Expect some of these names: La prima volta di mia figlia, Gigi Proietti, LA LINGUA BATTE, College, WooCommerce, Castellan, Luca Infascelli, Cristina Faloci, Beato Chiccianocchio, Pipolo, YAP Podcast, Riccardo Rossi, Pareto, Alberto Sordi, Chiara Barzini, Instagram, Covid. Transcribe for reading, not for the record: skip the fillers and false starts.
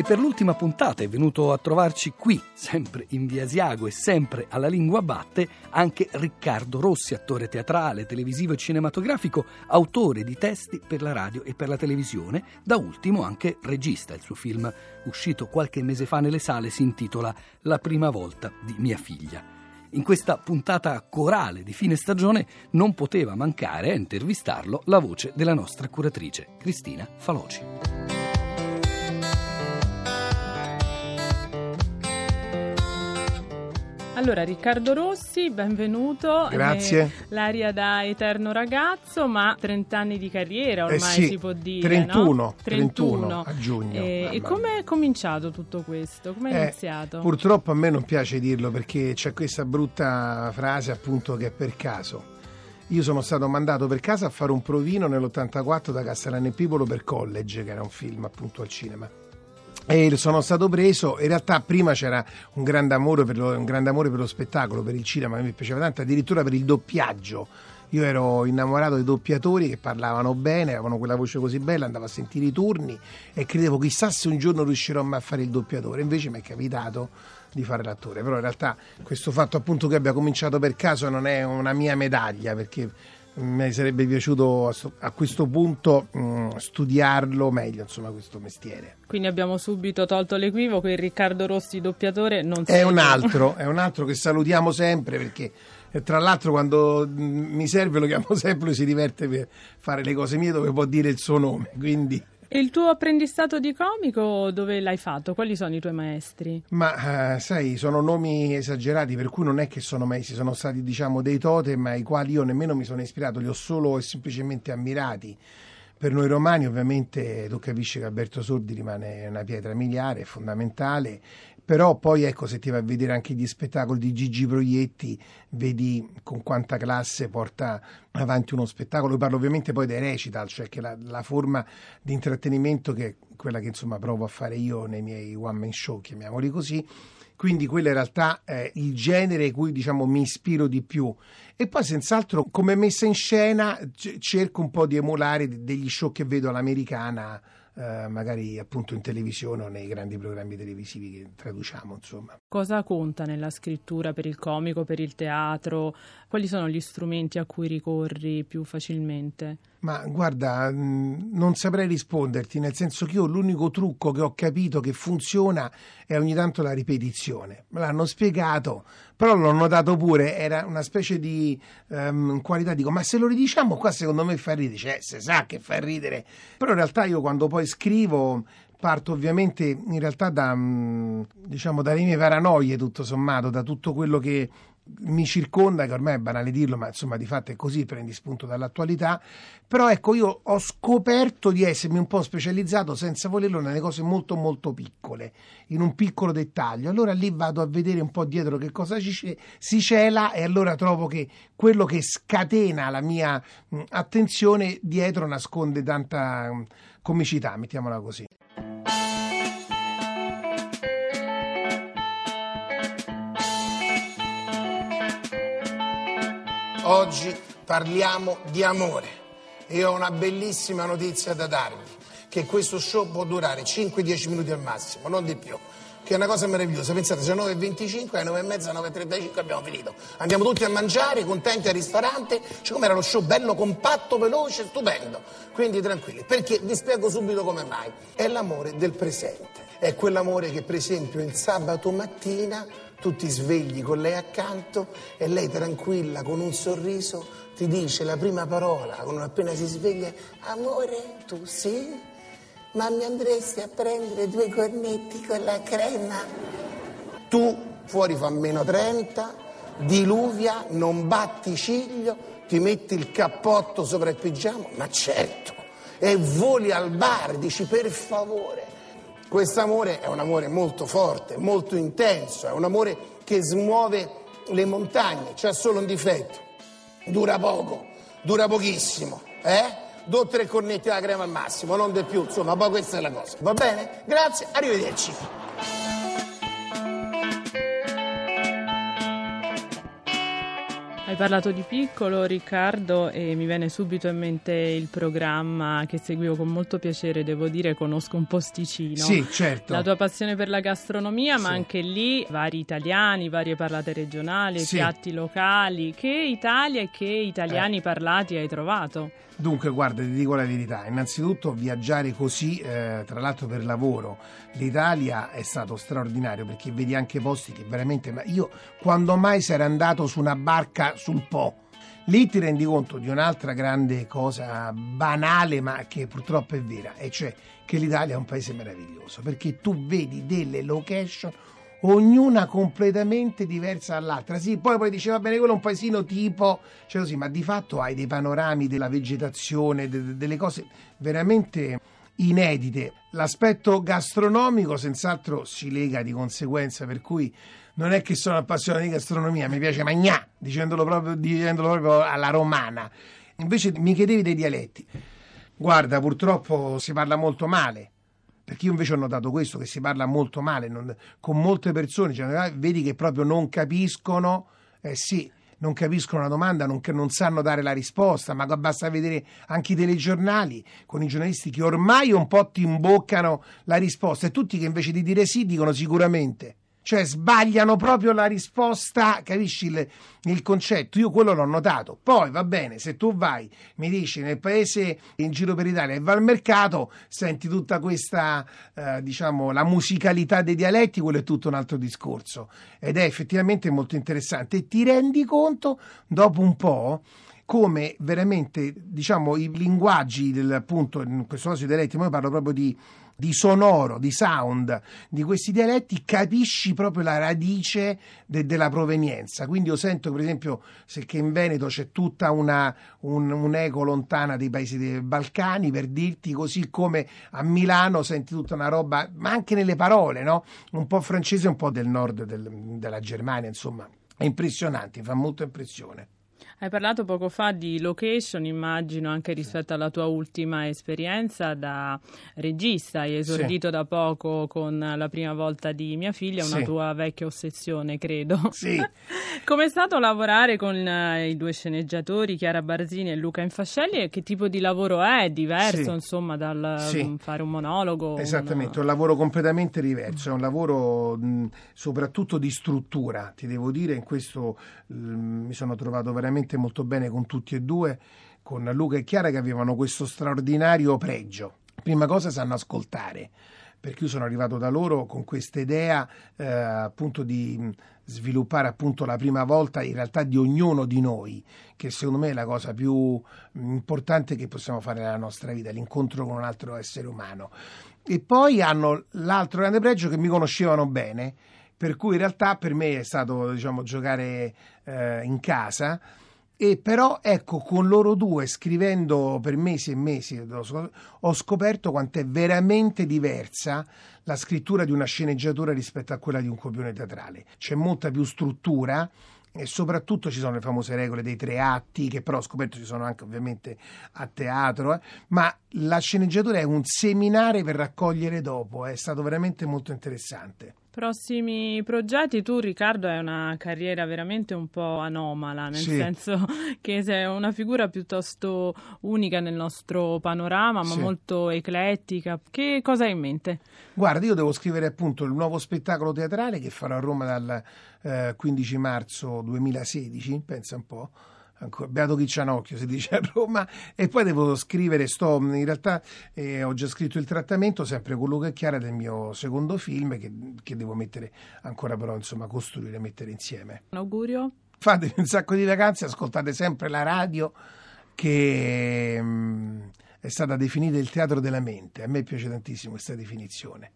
e per l'ultima puntata è venuto a trovarci qui, sempre in via Asiago e sempre alla Lingua Batte, anche Riccardo Rossi, attore teatrale, televisivo e cinematografico, autore di testi per la radio e per la televisione, da ultimo anche regista. Il suo film, uscito qualche mese fa nelle sale, si intitola La prima volta di mia figlia. In questa puntata corale di fine stagione non poteva mancare a intervistarlo la voce della nostra curatrice, Cristina Faloci. Allora, Riccardo Rossi, benvenuto. Grazie. L'aria da eterno ragazzo, ma 30 anni di carriera ormai si può dire, 31, no? 31 a giugno. E come è cominciato tutto questo? Come è iniziato? Purtroppo a me non piace dirlo, perché c'è questa brutta frase, appunto, che è per caso. Io sono stato mandato per casa a fare un provino nell'84 da Castellan e Pipolo per College, che era un film appunto al cinema. E sono stato preso. In realtà prima c'era un grande amore per lo spettacolo, per il cinema, mi piaceva tanto, addirittura per il doppiaggio. Io ero innamorato dei doppiatori che parlavano bene, avevano quella voce così bella, andavo a sentire i turni e credevo, chissà se un giorno riuscirò a fare il doppiatore. Invece mi è capitato di fare l'attore, però in realtà questo fatto, appunto, che abbia cominciato per caso non è una mia medaglia, perché mi sarebbe piaciuto a questo punto studiarlo meglio, insomma, questo mestiere. Quindi abbiamo subito tolto l'equivoco, il Riccardo Rossi doppiatore non è un altro che salutiamo sempre, perché tra l'altro quando mi serve lo chiamo sempre, si diverte per fare le cose mie dove può dire il suo nome, quindi. E il tuo apprendistato di comico dove l'hai fatto? Quali sono i tuoi maestri? Ma sai, sono nomi esagerati, per cui non è che sono maestri, sono stati, diciamo, dei totem ai quali io nemmeno mi sono ispirato, li ho solo e semplicemente ammirati. Per noi romani, ovviamente, tu capisci che Alberto Sordi rimane una pietra miliare, fondamentale. Però poi, ecco, se ti vai a vedere anche gli spettacoli di Gigi Proietti, vedi con quanta classe porta avanti uno spettacolo. Io parlo ovviamente poi dei recital, cioè che la forma di intrattenimento, che è quella che, insomma, provo a fare io nei miei one man show, chiamiamoli così. Quindi quello in realtà è il genere cui, diciamo, mi ispiro di più. E poi senz'altro, come messa in scena, cerco un po' di emulare degli show che vedo all'americana, magari appunto in televisione o nei grandi programmi televisivi che traduciamo, insomma. Cosa conta nella scrittura per il comico, per il teatro? Quali sono gli strumenti a cui ricorri più facilmente? Ma guarda, non saprei risponderti, nel senso che io l'unico trucco che ho capito che funziona è ogni tanto la ripetizione. Me l'hanno spiegato, però l'ho notato pure, era una specie di qualità, dico, ma se lo ridiciamo qua secondo me fa ridere, cioè se sa che fa ridere. Però in realtà io quando poi scrivo parto ovviamente in realtà da, diciamo, dalle mie paranoie, tutto sommato, da tutto quello che mi circonda, che ormai è banale dirlo, ma insomma di fatto è così, prendi spunto dall'attualità. Però ecco, io ho scoperto di essermi un po' specializzato senza volerlo nelle cose molto molto piccole, in un piccolo dettaglio. Allora lì vado a vedere un po' dietro che cosa si cela, e allora trovo che quello che scatena la mia attenzione dietro nasconde tanta comicità, mettiamola così. Oggi parliamo di amore e ho una bellissima notizia da darvi, che questo show può durare 5-10 minuti al massimo, non di più, che è una cosa meravigliosa. Pensate, sono 9:25, alle 9:30, 9:35 abbiamo finito, andiamo tutti a mangiare, contenti al ristorante, cioè come era lo show, bello, compatto, veloce, stupendo, quindi tranquilli, perché vi spiego subito come mai. È l'amore del presente, è quell'amore che per esempio il sabato mattina tutti svegli con lei accanto e lei tranquilla con un sorriso ti dice la prima parola quando appena si sveglia: amore, tu sì? Ma mi andresti a prendere 2 cornetti con la crema? Tu fuori fa -30, diluvia, non batti ciglio, ti metti il cappotto sopra il pigiama, ma certo, e voli al bar, dici per favore. Quest'amore è un amore molto forte, molto intenso, è un amore che smuove le montagne. C'è solo un difetto: dura poco, dura pochissimo, Do 3 cornetti alla crema al massimo, non di più, insomma, poi questa è la cosa. Va bene? Grazie, arrivederci. Hai parlato di piccolo, Riccardo, e mi viene subito in mente il programma che seguivo con molto piacere, devo dire, Conosco un posticino. Sì, certo. La tua passione per la gastronomia, ma anche lì vari italiani, varie parlate regionali, piatti locali. Che Italia e che italiani parlati hai trovato? Dunque, guarda, ti dico la verità, innanzitutto viaggiare così, tra l'altro per lavoro, l'Italia è stato straordinario, perché vedi anche posti che veramente... Ma io quando mai sarei andato su una barca sul Po? Lì ti rendi conto di un'altra grande cosa banale, ma che purtroppo è vera, e cioè che l'Italia è un paese meraviglioso, perché tu vedi delle location ognuna completamente diversa dall'altra. Sì, poi diceva bene, quello è un paesino tipo, cioè così, ma di fatto hai dei panorami della vegetazione, delle cose veramente inedite. L'aspetto gastronomico senz'altro si lega di conseguenza, per cui non è che sono appassionato di gastronomia, mi piace magnà, dicendolo proprio alla romana. Invece mi chiedevi dei dialetti. Guarda, purtroppo si parla molto male. Perché io invece ho notato questo, che si parla molto male, con molte persone, cioè, vedi che proprio non capiscono, non capiscono la domanda, non sanno dare la risposta, ma basta vedere anche i telegiornali, con i giornalisti che ormai un po' ti imboccano la risposta, e tutti che invece di dire sì dicono sicuramente. Cioè sbagliano proprio la risposta, capisci il concetto? Io quello l'ho notato. Poi va bene, se tu vai, mi dici, nel paese, in giro per l'Italia, e vai al mercato, senti tutta questa, la musicalità dei dialetti, quello è tutto un altro discorso. Ed è effettivamente molto interessante. E ti rendi conto, dopo un po', come veramente, i linguaggi, appunto, in questo caso i dialetti, ma io parlo proprio di sonoro, di sound, di questi dialetti, capisci proprio la radice della provenienza. Quindi io sento, per esempio, che in Veneto c'è tutta un'eco lontana dei paesi dei Balcani, per dirti, così come a Milano senti tutta una roba, ma anche nelle parole, no? Un po' francese, un po' del nord della Germania, insomma. È impressionante, fa molta impressione. Hai parlato poco fa di location, immagino anche rispetto alla tua ultima esperienza da regista, hai esordito da poco con La prima volta di mia figlia, una tua vecchia ossessione, credo. Sì. Com'è stato lavorare con i due sceneggiatori, Chiara Barzini e Luca Infascelli, e che tipo di lavoro è? Diverso, insomma, dal fare un monologo? Esattamente, un lavoro completamente diverso, è un lavoro soprattutto di struttura, ti devo dire, in questo mi sono trovato veramente molto bene con tutti e due, con Luca e Chiara, che avevano questo straordinario pregio. Prima cosa, sanno ascoltare, perché io sono arrivato da loro con questa idea appunto di sviluppare appunto la prima volta in realtà di ognuno di noi, che secondo me è la cosa più importante che possiamo fare nella nostra vita, l'incontro con un altro essere umano. E poi hanno l'altro grande pregio, che mi conoscevano bene, per cui in realtà per me è stato giocare in casa. E però ecco, con loro due, scrivendo per mesi e mesi, ho scoperto quanto è veramente diversa la scrittura di una sceneggiatura rispetto a quella di un copione teatrale. C'è molta più struttura, e soprattutto ci sono le famose regole dei 3 atti, che però ho scoperto ci sono anche ovviamente a teatro, ma la sceneggiatura è un seminare per raccogliere dopo, è stato veramente molto interessante. Prossimi progetti? Tu, Riccardo, hai una carriera veramente un po' anomala, nel senso che sei una figura piuttosto unica nel nostro panorama, ma molto eclettica. Che cosa hai in mente? Guarda, io devo scrivere appunto il nuovo spettacolo teatrale che farò a Roma dal 15 marzo 2016, pensa un po'. Beato Chiccianocchio si dice a Roma. E poi devo scrivere, ho già scritto il trattamento, sempre con Luca e Chiara, del mio secondo film che devo mettere ancora, però insomma costruire, mettere insieme. Un augurio? Fatevi un sacco di vacanze, ascoltate sempre la radio, che è stata definita il teatro della mente. A me piace tantissimo questa definizione.